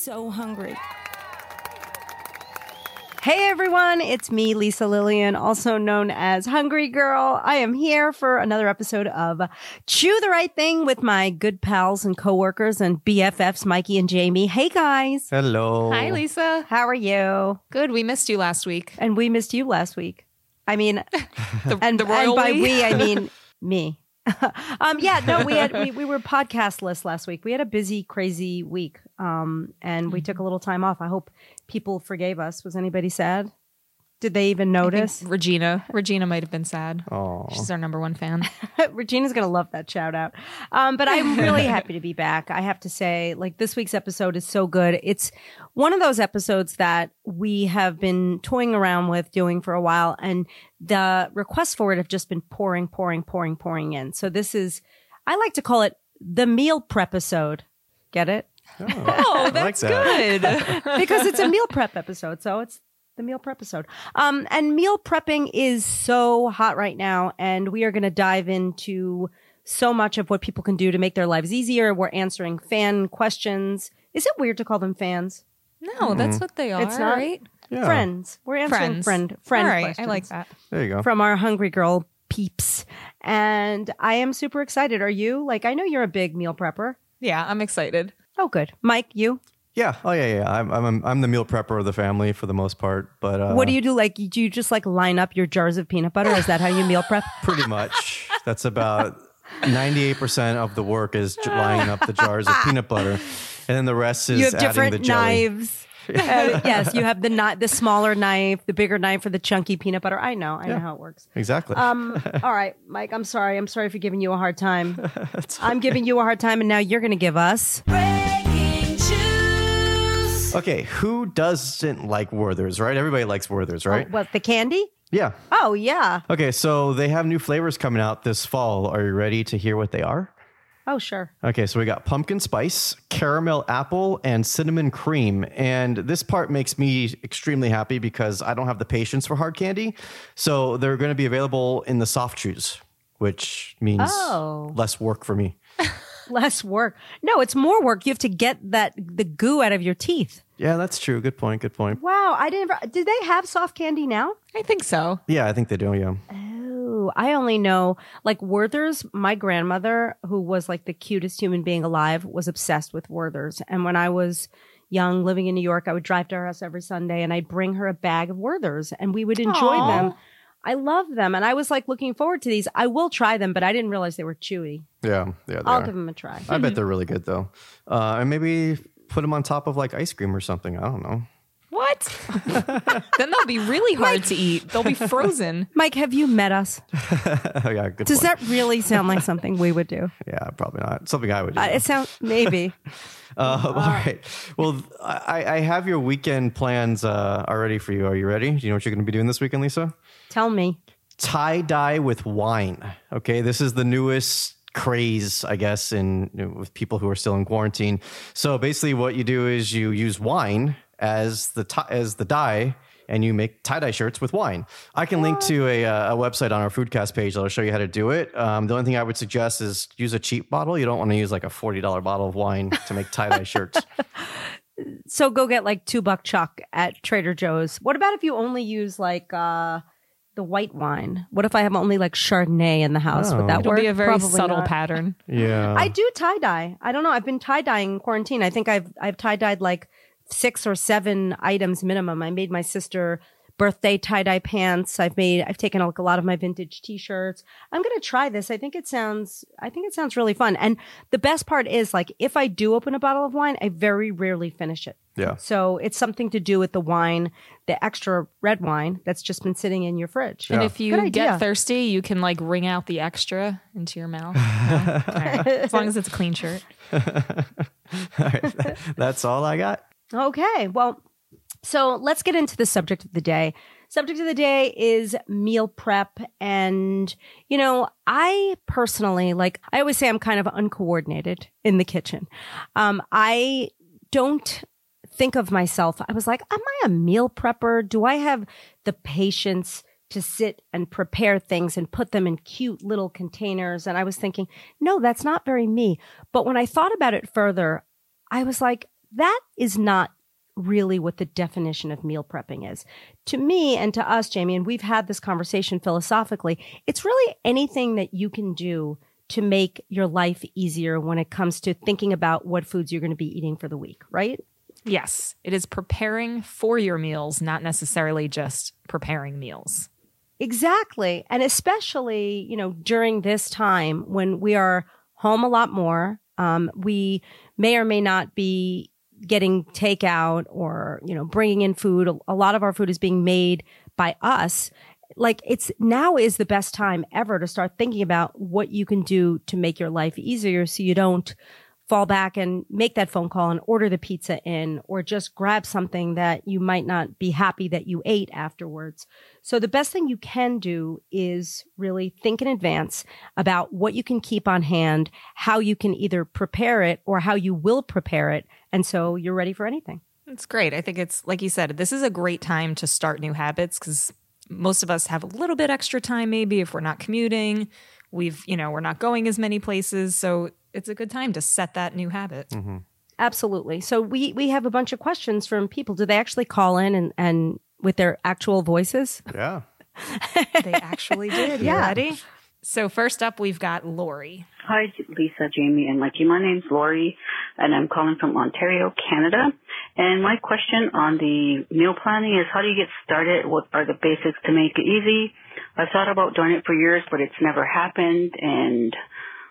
so hungry. Hey everyone, it's me, Lisa Lillian, also known as Hungry Girl. I am here for another episode of Chew the Right Thing with my good pals and coworkers and BFFs, Mikey and Jamie. Hey guys. Hello. Hi Lisa. How are you? Good. We missed you last week. And we missed you last week. I mean, and by we, I mean me. We were podcastless last week. We had a busy, crazy week, and we took a little time off. I hope people forgave us. Was anybody sad? Did they even notice? Regina might have been sad. Aww. She's our number one fan. Regina's going to love that shout out. But I'm really happy to be back. I have to say, like, this week's episode is so good. It's one of those episodes that we have been toying around with doing for a while. And the requests for it have just been pouring in. So this is, I like to call it the meal prep episode. Get it? Oh, that's good. Because it's a meal prep episode. So it's the meal prep episode. And meal prepping is so hot right now. And we are going to dive into so much of what people can do to make their lives easier. We're answering fan questions. Is it weird to call them fans? No, that's what they are. It's not, right? Yeah. Friends. We're answering friend all right, questions. I like that. There you go. From our Hungry Girl peeps. And I am super excited. Are you? Like, I know you're a big meal prepper. Yeah, I'm excited. Oh, good. Mike, you? Yeah. Oh, yeah. I'm the meal prepper of the family for the most part. But what do you do? Like, do you just like line up your jars of peanut butter? Is that how you meal prep? Pretty much. That's about 98% of the work is lining up the jars of peanut butter, and then the rest is adding the jelly. You have different knives. Yes, you have the smaller knife, the bigger knife for the chunky peanut butter. I know how it works. Exactly. All right, Mike. I'm sorry for giving you a hard time. I'm giving you a hard time, and now you're going to give us. Okay, who doesn't like Werther's, right? Everybody likes Werther's, right? Oh, what, the candy? Yeah. Oh, yeah. Okay, so they have new flavors coming out this fall. Are you ready to hear what they are? Oh, sure. Okay, so we got pumpkin spice, caramel apple, and cinnamon cream. And this part makes me extremely happy because I don't have the patience for hard candy. So they're going to be available in the soft chews, which means less work for me. Less work. No, it's more work. You have to get the goo out of your teeth. Yeah, that's true. Good point. Wow. Did they have soft candy now? I think so. Yeah, I think they do. Yeah. Oh, I only know like Werther's. My grandmother, who was like the cutest human being alive, was obsessed with Werther's. And when I was young, living in New York, I would drive to her house every Sunday and I'd bring her a bag of Werther's and we would enjoy them. I love them. And I was like looking forward to these. I will try them, but I didn't realize they were chewy. Yeah. I'll give them a try. I bet they're really good though. And maybe put them on top of like ice cream or something. I don't know. What? Then they'll be really hard to eat. They'll be frozen. Mike, have you met us? Yeah, good Does point. That really sound like something we would do? Yeah, probably not. Something I would do. It sounds maybe. All right. Well, I have your weekend plans already for you. Are you ready? Do you know what you're going to be doing this weekend, Lisa? Tell me. Tie-dye with wine. Okay, this is the newest craze, I guess, with people who are still in quarantine. So basically what you do is you use wine as the dye, and you make tie-dye shirts with wine. I can link to a website on our Foodcast page that'll show you how to do it. The only thing I would suggest is use a cheap bottle. You don't want to use like a $40 bottle of wine to make tie-dye shirts. So go get like $2 chuck at Trader Joe's. What about if you only use like the white wine? What if I have only like Chardonnay in the house? Would that work? It'll be a very Probably subtle not. Pattern. Yeah. I do tie-dye. I don't know. I've been tie-dyeing in quarantine. I think I've tie-dyed like 6 or 7 items minimum. I made my sister birthday tie-dye pants. I've taken a lot of my vintage t-shirts. I'm going to try this. I think it sounds really fun. And the best part is, like, if I do open a bottle of wine, I very rarely finish it. Yeah. So it's something to do with the wine, the extra red wine that's just been sitting in your fridge. Yeah. And if you get thirsty, you can like wring out the extra into your mouth. Yeah. All right. As long as it's a clean shirt. All right. That's all I got. Okay, well, so let's get into the subject of the day. Subject of the day is meal prep. And, you know, I personally, like, I always say I'm kind of uncoordinated in the kitchen. I don't think of myself. I was like, am I a meal prepper? Do I have the patience to sit and prepare things and put them in cute little containers? And I was thinking, no, that's not very me. But when I thought about it further, I was like, that is not really what the definition of meal prepping is. To me and to us, Jamie, and we've had this conversation philosophically, it's really anything that you can do to make your life easier when it comes to thinking about what foods you're going to be eating for the week, right? Yes. It is preparing for your meals, not necessarily just preparing meals. Exactly. And especially, you know, during this time when we are home a lot more, we may or may not be getting takeout or, you know, bringing in food. A lot of our food is being made by us. Like, it's now is the best time ever to start thinking about what you can do to make your life easier so you don't fall back and make that phone call and order the pizza in, or just grab something that you might not be happy that you ate afterwards. So the best thing you can do is really think in advance about what you can keep on hand, how you can either prepare it or how you will prepare it. And so you're ready for anything. That's great. I think it's, like you said, this is a great time to start new habits because most of us have a little bit extra time, maybe if we're not commuting, we're not going as many places. So it's a good time to set that new habit. Mm-hmm. Absolutely. So we have a bunch of questions from people. Do they actually call in and with their actual voices? Yeah. They actually did. Yeah. Ready? So first up, we've got Lori. Hi, Lisa, Jamie, and Mikey. My name's Lori, and I'm calling from Ontario, Canada. And my question on the meal planning is, how do you get started? What are the basics to make it easy? I've thought about doing it for years, but it's never happened. And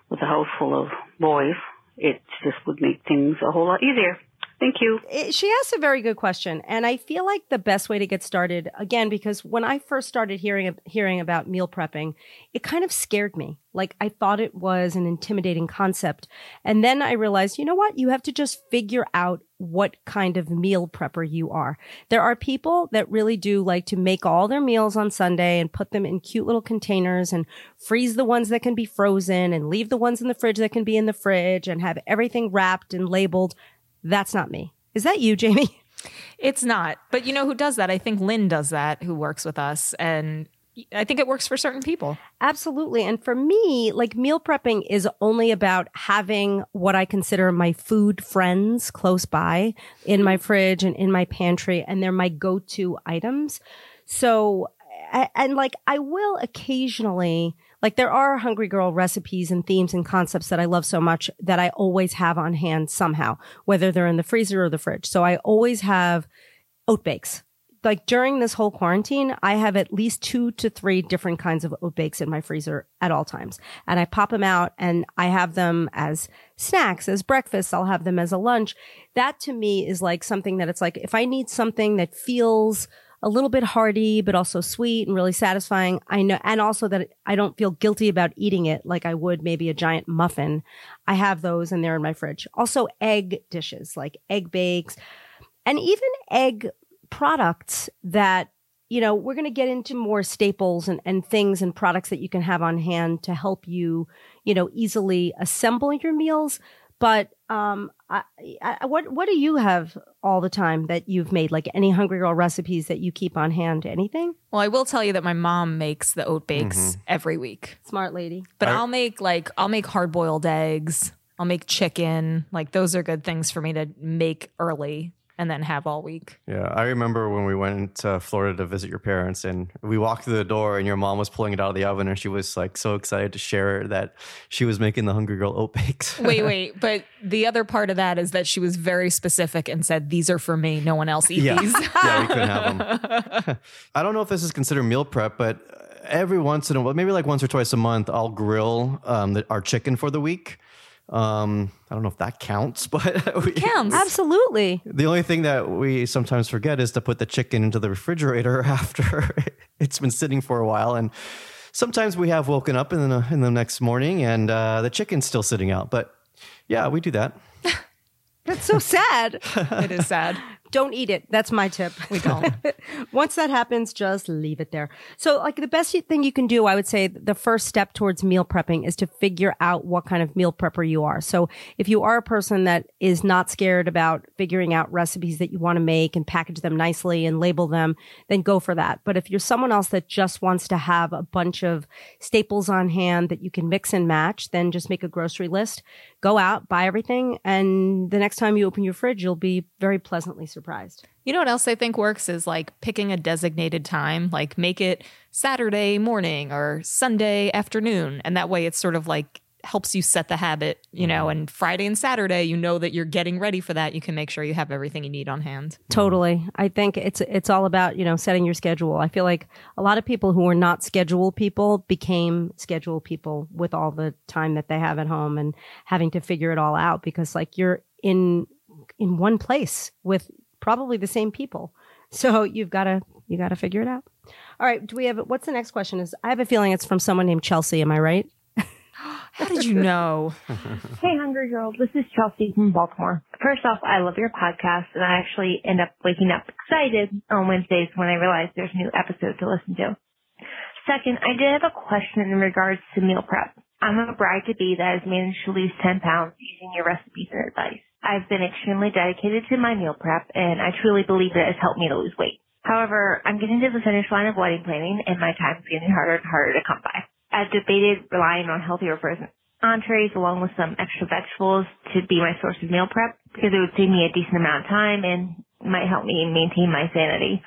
with a house full of boys, it just would make things a whole lot easier. Thank you. She asked a very good question. And I feel like the best way to get started, again, because when I first started hearing about meal prepping, it kind of scared me. Like, I thought it was an intimidating concept. And then I realized, you know what? You have to just figure out what kind of meal prepper you are. There are people that really do like to make all their meals on Sunday and put them in cute little containers and freeze the ones that can be frozen and leave the ones in the fridge that can be in the fridge and have everything wrapped and labeled. That's not me. Is that you, Jamie? It's not. But you know who does that? I think Lynn does that, who works with us. And I think it works for certain people. Absolutely. And for me, like, meal prepping is only about having what I consider my food friends close by in my fridge and in my pantry. And they're my go-to items. So, and like, I will occasionally, like, there are Hungry Girl recipes and themes and concepts that I love so much that I always have on hand somehow, whether they're in the freezer or the fridge. So I always have oat bakes. Like, during this whole quarantine, I have at least 2 to 3 different kinds of oat bakes in my freezer at all times. And I pop them out and I have them as snacks, as breakfast. I'll have them as a lunch. That to me is like something that it's like, if I need something that feels a little bit hearty, but also sweet and really satisfying, I know, and also that I don't feel guilty about eating it like I would maybe a giant muffin. I have those and they're in my fridge. Also egg dishes, like egg bakes and even egg products that, you know, we're going to get into more staples and things and products that you can have on hand to help you, you know, easily assemble your meals. But what do you have all the time that you've made? Like, any Hungry Girl recipes that you keep on hand? Anything? Well, I will tell you that my mom makes the oat bakes every week. Smart lady. But I'll make hard boiled eggs. I'll make chicken. Like, those are good things for me to make early and then have all week. Yeah, I remember when we went to Florida to visit your parents and we walked through the door and your mom was pulling it out of the oven and she was like so excited to share that she was making the Hungry Girl oat bakes. Wait, but the other part of that is that she was very specific and said, these are for me, no one else eats these. Yeah, we couldn't have them. I don't know if this is considered meal prep, but every once in a while, maybe like once or twice a month, I'll grill our chicken for the week. I don't know if that counts, but it counts. Absolutely. The only thing that we sometimes forget is to put the chicken into the refrigerator after it's been sitting for a while. And sometimes we have woken up in the next morning and the chicken's still sitting out. But yeah, we do that. That's so sad. It is sad. Don't eat it. That's my tip. We don't. Once that happens, just leave it there. So, like, the best thing you can do, I would say the first step towards meal prepping is to figure out what kind of meal prepper you are. So if you are a person that is not scared about figuring out recipes that you want to make and package them nicely and label them, then go for that. But if you're someone else that just wants to have a bunch of staples on hand that you can mix and match, then just make a grocery list. go out, buy everything, and the next time you open your fridge, you'll be very pleasantly surprised. You know what else I think works is like picking a designated time, like make it Saturday morning or Sunday afternoon. And that way it's sort of like helps you set the habit, you know, and Friday and Saturday, you know that you're getting ready for that. You can make sure you have everything you need on hand. Totally. I think it's all about, you know, setting your schedule. I feel like a lot of people who were not schedule people became schedule people with all the time that they have at home and having to figure it all out, because like you're in one place with probably the same people. So you got to figure it out. All right. What's the next question is? I have a feeling it's from someone named Chelsea. Am I right? How did you know? Hey, Hungry Girl. This is Chelsea from Baltimore. First off, I love your podcast, and I actually end up waking up excited on Wednesdays when I realize there's a new episode to listen to. Second, I did have a question in regards to meal prep. I'm a bride-to-be that has managed to lose 10 pounds using your recipes and advice. I've been extremely dedicated to my meal prep, and I truly believe that it's helped me to lose weight. However, I'm getting to the finish line of wedding planning, and my time is getting harder and harder to come by. I've debated relying on healthier frozen entrees along with some extra vegetables to be my source of meal prep, because it would save me a decent amount of time and might help me maintain my sanity.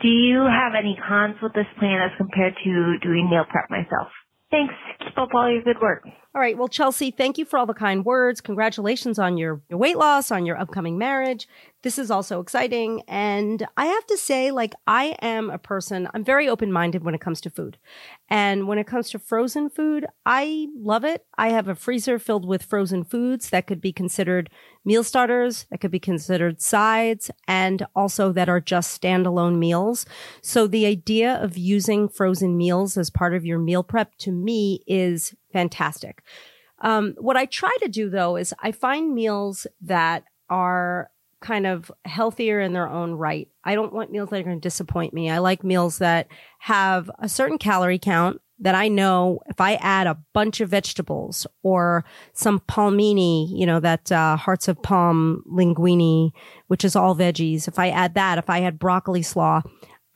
Do you have any cons with this plan as compared to doing meal prep myself? Thanks. Keep up all your good work. All right. Well, Chelsea, thank you for all the kind words. Congratulations on your weight loss, on your upcoming marriage. This is also exciting. And I have to say, like, I am a person, I'm very open-minded when it comes to food. And when it comes to frozen food, I love it. I have a freezer filled with frozen foods that could be considered meal starters, that could be considered sides, and also that are just standalone meals. So the idea of using frozen meals as part of your meal prep to me is fantastic. What I try to do, though, is I find meals that are kind of healthier in their own right. I don't want meals that are going to disappoint me. I like meals that have a certain calorie count that I know if I add a bunch of vegetables or some palmini, you know, that hearts of palm linguine, which is all veggies, if I add that, if I had broccoli slaw,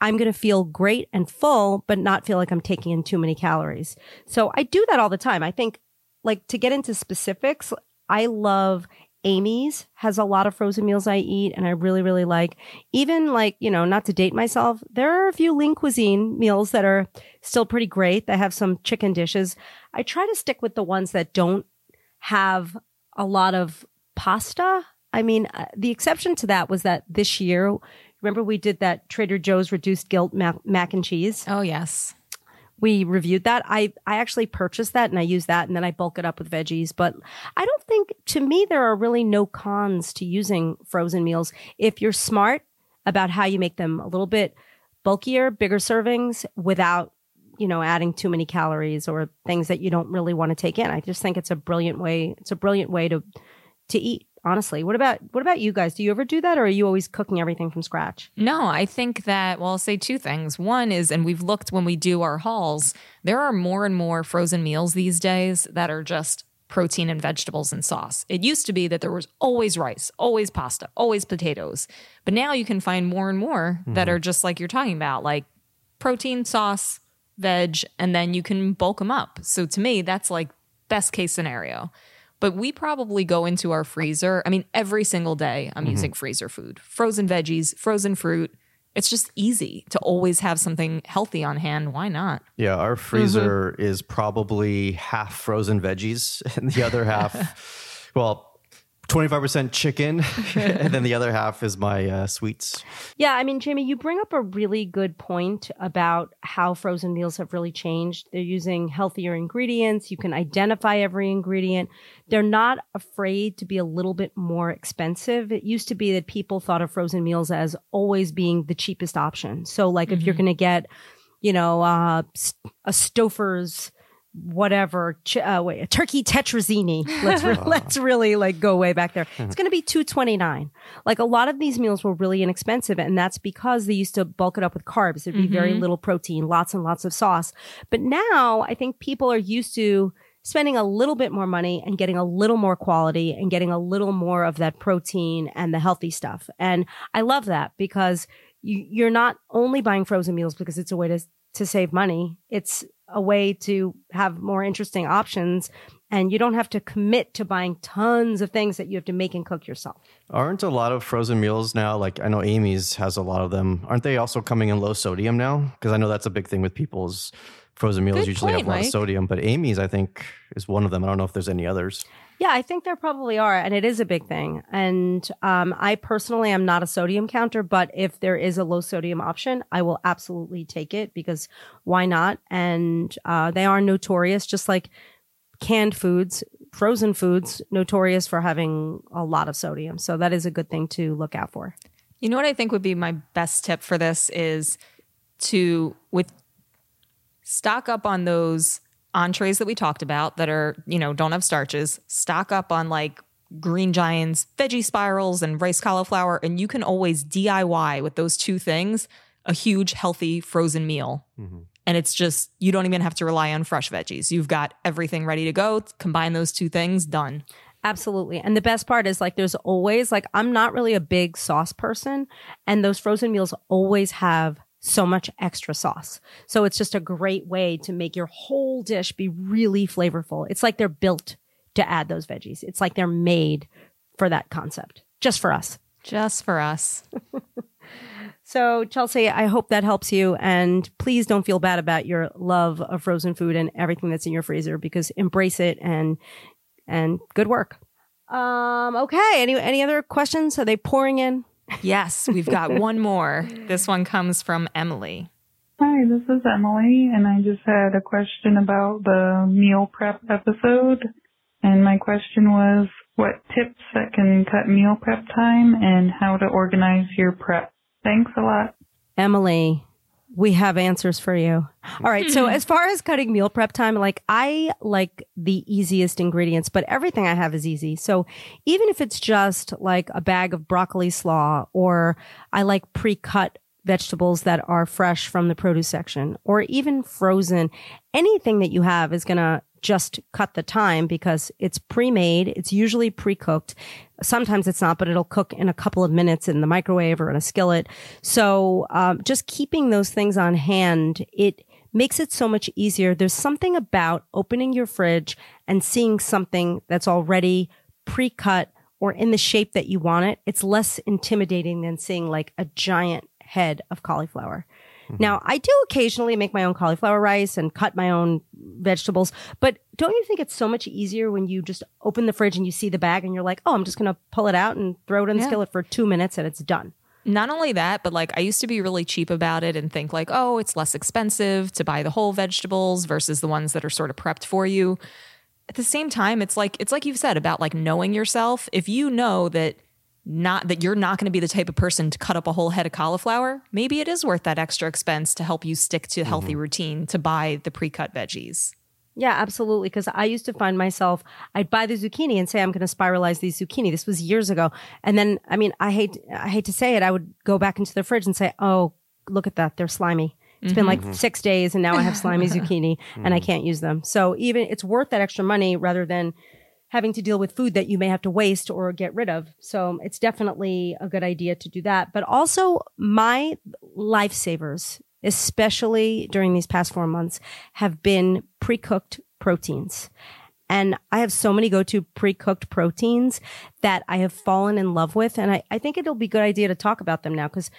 I'm going to feel great and full, but not feel like I'm taking in too many calories. So I do that all the time. I think, like, to get into specifics, I love Amy's has a lot of frozen meals I eat and I really, really like. Even like, you know, not to date myself, there are a few Lean Cuisine meals that are still pretty great that have some chicken dishes. I try to stick with the ones that don't have a lot of pasta. I mean, the exception to that was that this year, remember we did that Trader Joe's reduced guilt mac and cheese? Oh, yes. We reviewed that. I actually purchased that and I use that and then I bulk it up with veggies. But I don't think, to me, there are really no cons to using frozen meals if you're smart about how you make them a little bit bulkier, bigger servings without, you know, adding too many calories or things that you don't really want to take in. I just think it's a brilliant way. It's a brilliant way to eat. Honestly, what about you guys? Do you ever do that, or are you always cooking everything from scratch? No, I think that, well, I'll say two things. One is, and we've looked when we do our hauls, there are more and more frozen meals these days that are just protein and vegetables and sauce. It used to be that there was always rice, always pasta, always potatoes. But now you can find more and more that are just like you're talking about, like protein, sauce, veg, and then you can bulk them up. So to me, that's like best case scenario. But we probably go into our freezer. I mean, every single day I'm using freezer food, frozen veggies, frozen fruit. It's just easy to always have something healthy on hand. Why not? Yeah, our freezer is probably half frozen veggies and the other half, 25% chicken, and then the other half is my sweets. Yeah, I mean, Jamie, you bring up a really good point about how frozen meals have really changed. They're using healthier ingredients. You can identify every ingredient. They're not afraid to be a little bit more expensive. It used to be that people thought of frozen meals as always being the cheapest option. So, like, if you're going to get, you know, a Stouffer's whatever, a turkey tetrazzini. Let's really like go way back there. It's going to be $2.29. Like, a lot of these meals were really inexpensive, and that's because they used to bulk it up with carbs. There'd be very little protein, lots and lots of sauce. But now I think people are used to spending a little bit more money and getting a little more quality and getting a little more of that protein and the healthy stuff. And I love that, because you're not only buying frozen meals because it's a way to save money. It's a way to have more interesting options And you don't have to commit to buying tons of things that you have to make and cook yourself. Aren't a lot of frozen meals now, like I know Amy's has a lot of them. Aren't they also coming in low sodium now? Because I know that's a big thing with people's frozen meals. Good usually point, have a lot Mike. Of sodium, but Amy's, I think, is one of them. I don't know if there's any others. Yeah, I think there probably are. And it is a big thing. And I personally am not a sodium counter, but if there is a low sodium option, I will absolutely take it because why not? And they are notorious, just like canned foods, frozen foods, notorious for having a lot of sodium. So that is a good thing to look out for. You know what I think would be my best tip for this is to stock up on those entrees that we talked about that are, you know, don't have starches. Stock up on like Green Giant's veggie spirals and rice cauliflower, and you can always DIY with those two things a huge healthy frozen meal. Mm-hmm. And it's just, you don't even have to rely on fresh veggies. You've got everything ready to go. Combine those two things, done. Absolutely. And the best part is like, there's always like, I'm not really a big sauce person, and those frozen meals always have so much extra sauce. So it's just a great way to make your whole dish be really flavorful. It's like they're built to add those veggies. It's like they're made for that concept. Just for us. Just for us. So Chelsea, I hope that helps you. And please don't feel bad about your love of frozen food and everything that's in your freezer, because embrace it and good work. Okay. Any other questions? Are they pouring in? Yes, we've got one more. This one comes from Emily. Hi, this is Emily, and I just had a question about the meal prep episode. And my question was, what tips that can cut meal prep time and how to organize your prep? Thanks a lot. Emily, we have answers for you. All right. So as far as cutting meal prep time, like I like the easiest ingredients, but everything I have is easy. So even if it's just like a bag of broccoli slaw, or I like pre-cut vegetables that are fresh from the produce section, or even frozen, anything that you have is going to just cut the time because it's pre-made. It's usually pre-cooked. Sometimes it's not, but it'll cook in a couple of minutes in the microwave or in a skillet. So just keeping those things on hand, it makes it so much easier. There's something about opening your fridge and seeing something that's already pre-cut or in the shape that you want it. It's less intimidating than seeing like a giant head of cauliflower. Now, I do occasionally make my own cauliflower rice and cut my own vegetables, but don't you think it's so much easier when you just open the fridge and you see the bag and you're like, oh, I'm just going to pull it out and throw it in the skillet for 2 minutes and it's done. Not only that, but like I used to be really cheap about it and think like, oh, it's less expensive to buy the whole vegetables versus the ones that are sort of prepped for you. At the same time, it's like you've said about like knowing yourself. If you know that you're not going to be the type of person to cut up a whole head of cauliflower, maybe it is worth that extra expense to help you stick to a healthy routine to buy the pre-cut veggies. Yeah, absolutely. Because I used to find myself, I'd buy the zucchini and say, I'm going to spiralize the zucchini. This was years ago. And then, I mean, I hate to say it, I would go back into the fridge and say, oh, look at that. They're slimy. It's been like 6 days and now I have slimy zucchini and I can't use them. So even it's worth that extra money rather than having to deal with food that you may have to waste or get rid of. So it's definitely a good idea to do that. But also my lifesavers, especially during these past 4 months, have been pre-cooked proteins. And I have so many go-to pre-cooked proteins that I have fallen in love with. And I think it'll be a good idea to talk about them now, because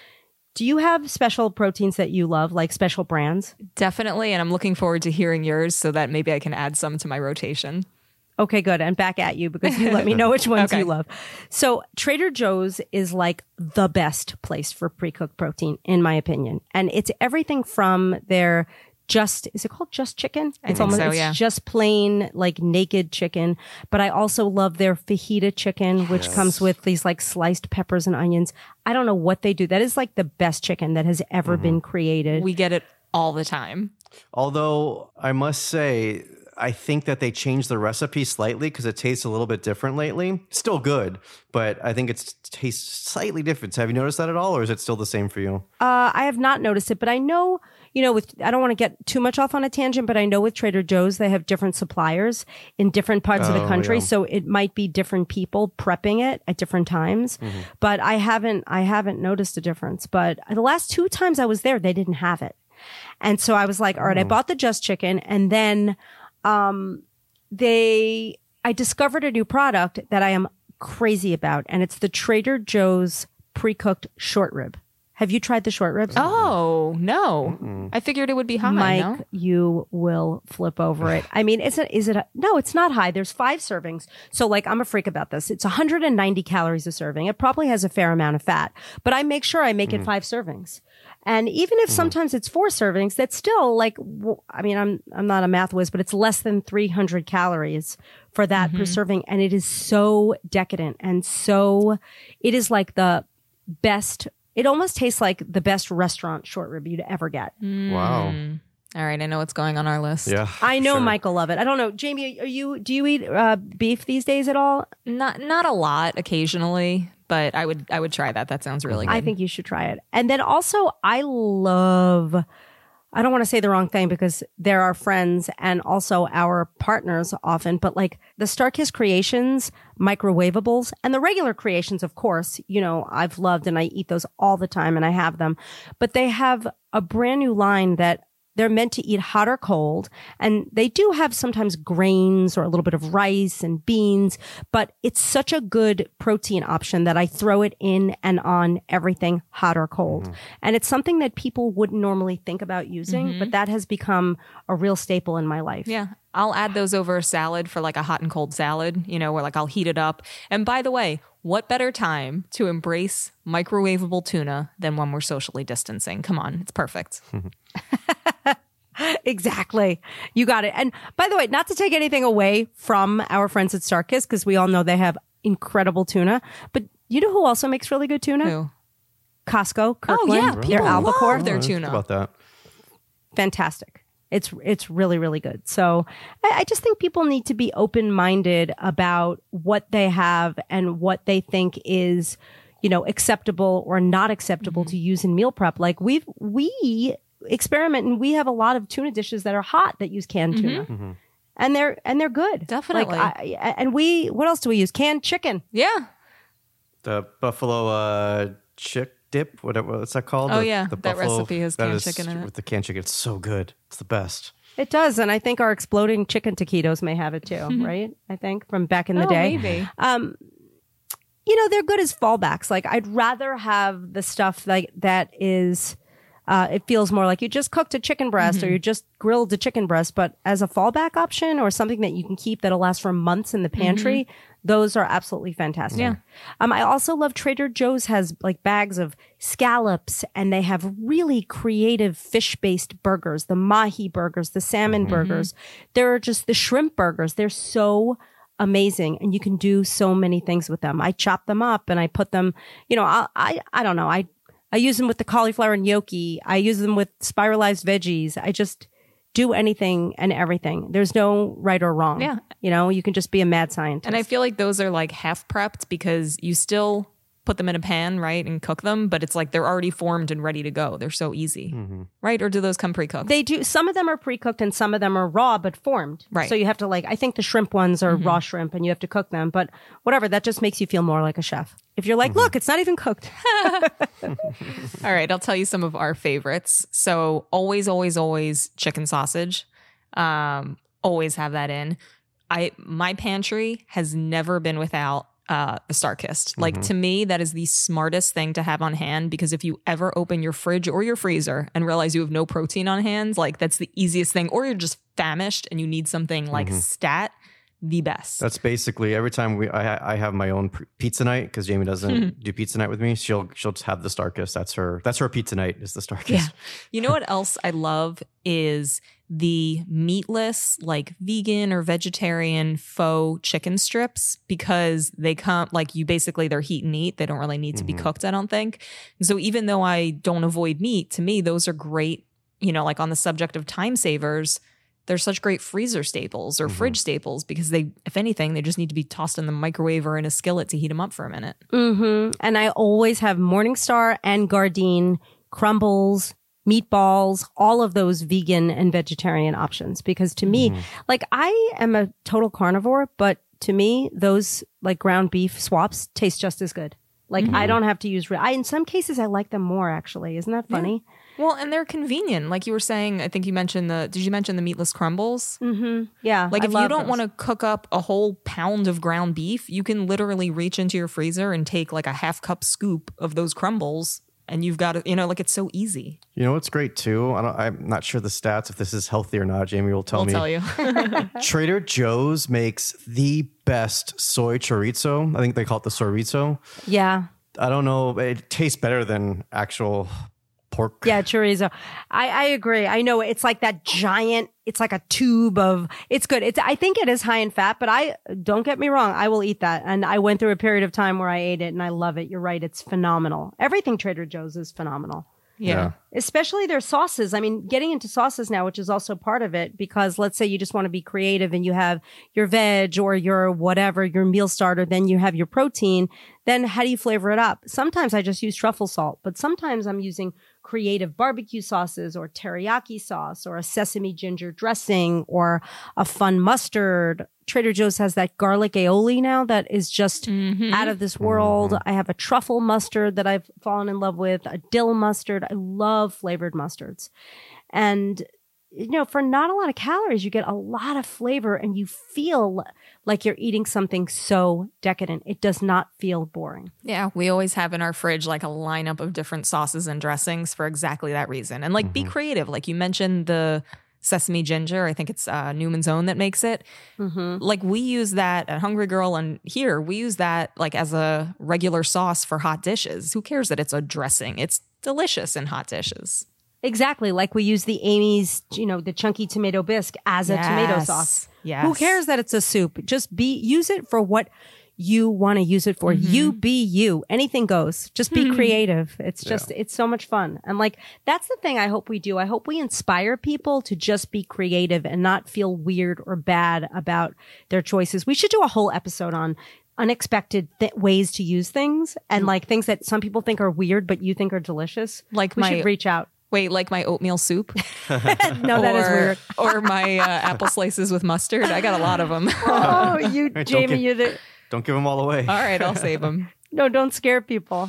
do you have special proteins that you love, like special brands? Definitely. And I'm looking forward to hearing yours so that maybe I can add some to my rotation. Okay, good. And back at you, because you let me know which ones you love. So Trader Joe's is like the best place for pre-cooked protein, in my opinion. And it's everything from their is it called just chicken? It's just plain like naked chicken. But I also love their fajita chicken, which comes with these like sliced peppers and onions. I don't know what they do. That is like the best chicken that has ever been created. We get it all the time. Although I must say, I think that they changed the recipe slightly because it tastes a little bit different lately. Still good, but I think it tastes slightly different. Have you noticed that at all, or is it still the same for you? I have not noticed it, but I know, I don't want to get too much off on a tangent, but I know with Trader Joe's, they have different suppliers in different parts of the country. Yeah. So it might be different people prepping it at different times, but I haven't noticed a difference. But the last two times I was there, they didn't have it. And so I was like, all right, I bought the just chicken, and then I discovered a new product that I am crazy about, and it's the Trader Joe's pre-cooked short rib. Have you tried the short ribs? Oh, no. Mm-mm. I figured it would be high. Mike, no? You will flip over it. I mean, no, it's not high. There's 5 servings. So like, I'm a freak about this. It's 190 calories a serving. It probably has a fair amount of fat, but I make sure I make it 5 servings. And even if sometimes it's 4 servings, that's still like, I mean, I'm not a math whiz, but it's less than 300 calories for that per serving. And it is so decadent. And so it is like the best. It almost tastes like the best restaurant short rib you'd ever get. Wow. All right. I know what's going on our list. Yeah, I know. Sure. Mike will love it. I don't know. Jamie, do you eat beef these days at all? Not a lot, occasionally, but I would try that. That sounds really good. I think you should try it. And then also I don't want to say the wrong thing because they're our friends and also our partners often, but like the StarKist Creations microwavables and the regular Creations, of course, you know, I've loved and I eat those all the time and I have them, but they have a brand new line that they're meant to eat hot or cold. And they do have sometimes grains or a little bit of rice and beans, but it's such a good protein option that I throw it in and on everything hot or cold. And it's something that people wouldn't normally think about using, but that has become a real staple in my life. Yeah. I'll add those over a salad for like a hot and cold salad, you know, where like I'll heat it up. And by the way, what better time to embrace microwavable tuna than when we're socially distancing? Come on, it's perfect. Exactly. You got it. And by the way, not to take anything away from our friends at StarKist, because we all know they have incredible tuna. But you know who also makes really good tuna? Who? Costco, Kirkland. Oh, yeah. Really? Their albacore. Love their tuna. About that. Fantastic. It's really, really good. So I just think people need to be open-minded about what they have and what they think is, you know, acceptable or not acceptable to use in meal prep. Like we experiment and we have a lot of tuna dishes that are hot that use canned tuna. And they're good. Definitely. Like what else do we use? Canned chicken. Yeah. The buffalo chick dip, whatever, what's that called? Oh, yeah. That recipe has canned chicken in it. With the canned chicken, it's so good. It's the best. It does. And I think our exploding chicken taquitos may have it too, right? I think from back in the day. Maybe. You know, they're good as fallbacks. Like, I'd rather have the stuff like that is, it feels more like you just cooked a chicken breast or you just grilled a chicken breast, but as a fallback option or something that you can keep that'll last for months in the pantry. Those are absolutely fantastic. Yeah. I also love Trader Joe's has like bags of scallops and they have really creative fish-based burgers, the mahi burgers, the salmon burgers. There are just the shrimp burgers. They're so amazing and you can do so many things with them. I chop them up and I put them, you know, I don't know. I use them with the cauliflower and gnocchi. I use them with spiralized veggies. I just do anything and everything. There's no right or wrong. Yeah. You know, you can just be a mad scientist. And I feel like those are like half prepped because you still put them in a pan, right? And cook them, but it's like they're already formed and ready to go. They're so easy, right? Or do those come pre-cooked? They do. Some of them are pre-cooked and some of them are raw, but formed. Right. So you have to like, I think the shrimp ones are raw shrimp and you have to cook them, but whatever. That just makes you feel more like a chef. If you're like, look, it's not even cooked. All right. I'll tell you some of our favorites. So always, always, always chicken sausage. Always have that in. My pantry has never been without the StarKist. Like to me, that is the smartest thing to have on hand because if you ever open your fridge or your freezer and realize you have no protein on hand, like that's the easiest thing. Or you're just famished and you need something like stat. The best. That's basically every time I have my own pizza night because Jamie doesn't do pizza night with me. She'll just have the StarKist. That's her pizza night is the StarKist. Yeah. You know what else I love is the meatless, like vegan or vegetarian faux chicken strips because they come like you basically they're heat and eat. They don't really need to be cooked, I don't think. And so even though I don't avoid meat, to me, those are great, you know, like on the subject of time savers. They're such great freezer staples or fridge staples because they, if anything, they just need to be tossed in the microwave or in a skillet to heat them up for a minute. And I always have Morningstar and Gardein crumbles, meatballs, all of those vegan and vegetarian options. Because to me, like I am a total carnivore, but to me, those like ground beef swaps taste just as good. Like I don't have to use, in some cases, I like them more actually. Isn't that funny? Yeah. Well, and they're convenient. Like you were saying, I think you mentioned did you mention the meatless crumbles? Mm-hmm. Yeah. Like if you don't want to cook up a whole pound of ground beef, you can literally reach into your freezer and take like a half cup scoop of those crumbles and you've got it, you know, like it's so easy. You know what's great too? I'm not sure the stats, if this is healthy or not. Jamie will tell me. We'll tell you. Trader Joe's makes the best soy chorizo. I think they call it the chorizo. Yeah. I don't know. It tastes better than actual pork. Yeah, chorizo. I agree. I know it's like that giant, it's like a tube of, it's good. I think it is high in fat, but don't get me wrong, I will eat that. And I went through a period of time where I ate it and I love it. You're right. It's phenomenal. Everything Trader Joe's is phenomenal. Yeah. Especially their sauces. I mean, getting into sauces now, which is also part of it, because let's say you just want to be creative and you have your veg or your whatever, your meal starter, then you have your protein. Then how do you flavor it up? Sometimes I just use truffle salt, but sometimes I'm using creative barbecue sauces or teriyaki sauce or a sesame ginger dressing or a fun mustard. Trader Joe's has that garlic aioli now that is just out of this world. I have a truffle mustard that I've fallen in love with, a dill mustard. I love flavored mustards. And, you know, for not a lot of calories, you get a lot of flavor and you feel like you're eating something so decadent. It does not feel boring. Yeah, we always have in our fridge like a lineup of different sauces and dressings for exactly that reason. And like be creative. Like you mentioned the sesame ginger. I think it's Newman's Own that makes it. Like we use that at Hungry Girl and here we use that like as a regular sauce for hot dishes. Who cares that it's a dressing? It's delicious in hot dishes. Exactly. Like we use the Amy's, you know, the chunky tomato bisque as a tomato sauce. Yes. Who cares that it's a soup? Just use it for what you want to use it for. You be you. Anything goes. Just be creative. It's just, it's so much fun. And like, that's the thing I hope we do. I hope we inspire people to just be creative and not feel weird or bad about their choices. We should do a whole episode on unexpected ways to use things and like things that some people think are weird, but you think are delicious. Like we should reach out. Wait, like my oatmeal soup? No, that is weird. Or my apple slices with mustard. I got a lot of them. Oh, you, right, Jamie, you did. Don't give them all away. All right, I'll save them. No, don't scare people.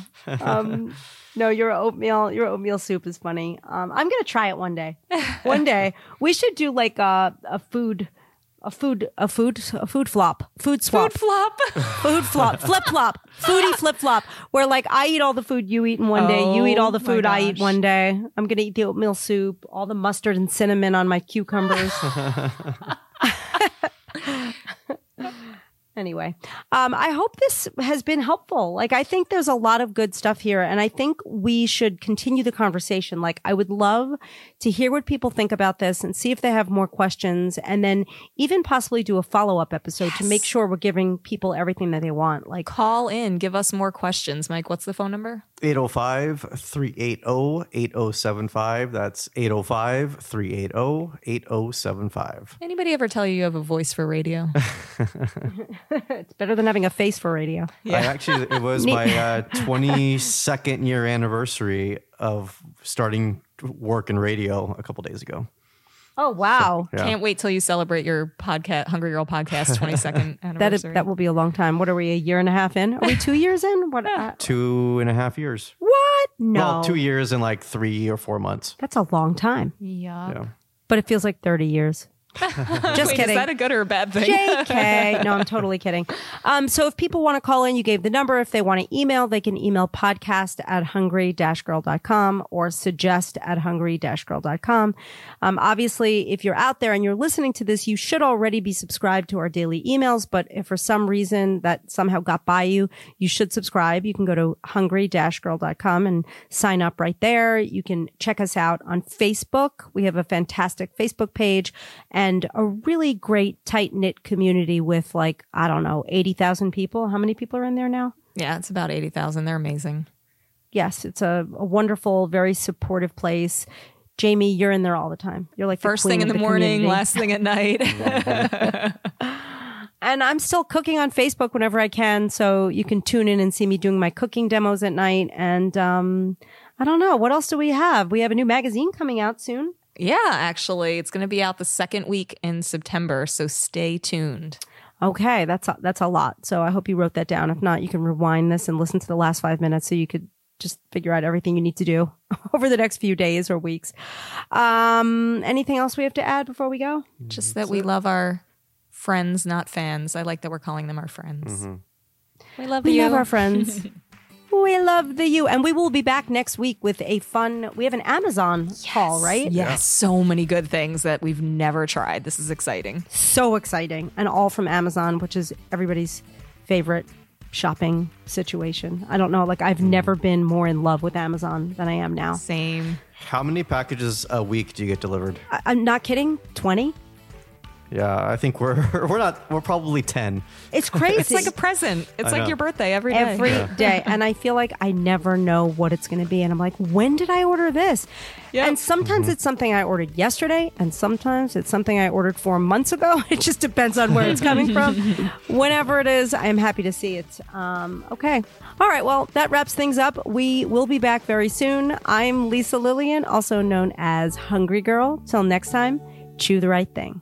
No, your oatmeal soup is funny. I'm gonna try it one day. One day we should do like a food flop, flip flop, foodie flip flop, where like I eat all the food you eat in one day, you eat all the food I eat one day. I'm gonna eat the oatmeal soup, all the mustard and cinnamon on my cucumbers. Anyway, I hope this has been helpful. Like, I think there's a lot of good stuff here, and I think we should continue the conversation. Like, I would love to hear what people think about this and see if they have more questions, and then even possibly do a follow-up episode to make sure we're giving people everything that they want. Like, call in. Give us more questions. Mike, what's the phone number? 805-380-8075. That's 805-380-8075. Anybody ever tell you have a voice for radio? It's better than having a face for radio. Yeah. It was my 22nd year anniversary of starting work in radio a couple days ago. Oh, wow. So, yeah. Can't wait till you celebrate your podcast, Hungry Girl Podcast 22nd anniversary. That will be a long time. What are we, a year and a half in? Are we 2 years in? What? 2.5 years. What? No. Well, 2 years and like 3 or 4 months. That's a long time. Yeah. But it feels like 30 years. Just Wait, kidding. Is that a good or a bad thing? JK. No, I'm totally kidding. So if people want to call in, you gave the number. If they want to email, they can email podcast@hungry-girl.com or suggest@hungry-girl.com. Obviously, if you're out there and you're listening to this, you should already be subscribed to our daily emails. But if for some reason that somehow got by you, you should subscribe. You can go to hungry-girl.com and sign up right there. You can check us out on Facebook. We have a fantastic Facebook page and a really great tight-knit community with like, I don't know, 80,000 people. How many people are in there now? Yeah, it's about 80,000. They're amazing. Yes, it's a wonderful, very supportive place. Jamie, you're in there all the time. You're like first thing in the morning, community. Last thing at night. And I'm still cooking on Facebook whenever I can. So you can tune in and see me doing my cooking demos at night. And I don't know. What else do we have? We have a new magazine coming out soon. Yeah, actually, it's going to be out the second week in September, so stay tuned. Okay, that's a lot. So I hope you wrote that down. If not, you can rewind this and listen to the last 5 minutes so you could just figure out everything you need to do over the next few days or weeks. Anything else we have to add before we go? Just that we love our friends, not fans. I like that we're calling them our friends. Mm-hmm. We love our friends. We love the you. And we will be back next week with a fun, we have an Amazon haul, right? Yes. So many good things that we've never tried. This is exciting. So exciting. And all from Amazon, which is everybody's favorite shopping situation. I don't know. Like, I've never been more in love with Amazon than I am now. Same. How many packages a week do you get delivered? I'm not kidding. 20. Yeah, I think we're probably 10. It's crazy. It's like a present. It's like your birthday every day. Every day. And I feel like I never know what it's going to be. And I'm like, when did I order this? Yep. And sometimes it's something I ordered yesterday. And sometimes it's something I ordered 4 months ago. It just depends on where it's coming from. Whenever it is, I am happy to see it. Okay. All right. Well, that wraps things up. We will be back very soon. I'm Lisa Lillian, also known as Hungry Girl. Till next time, chew the right thing.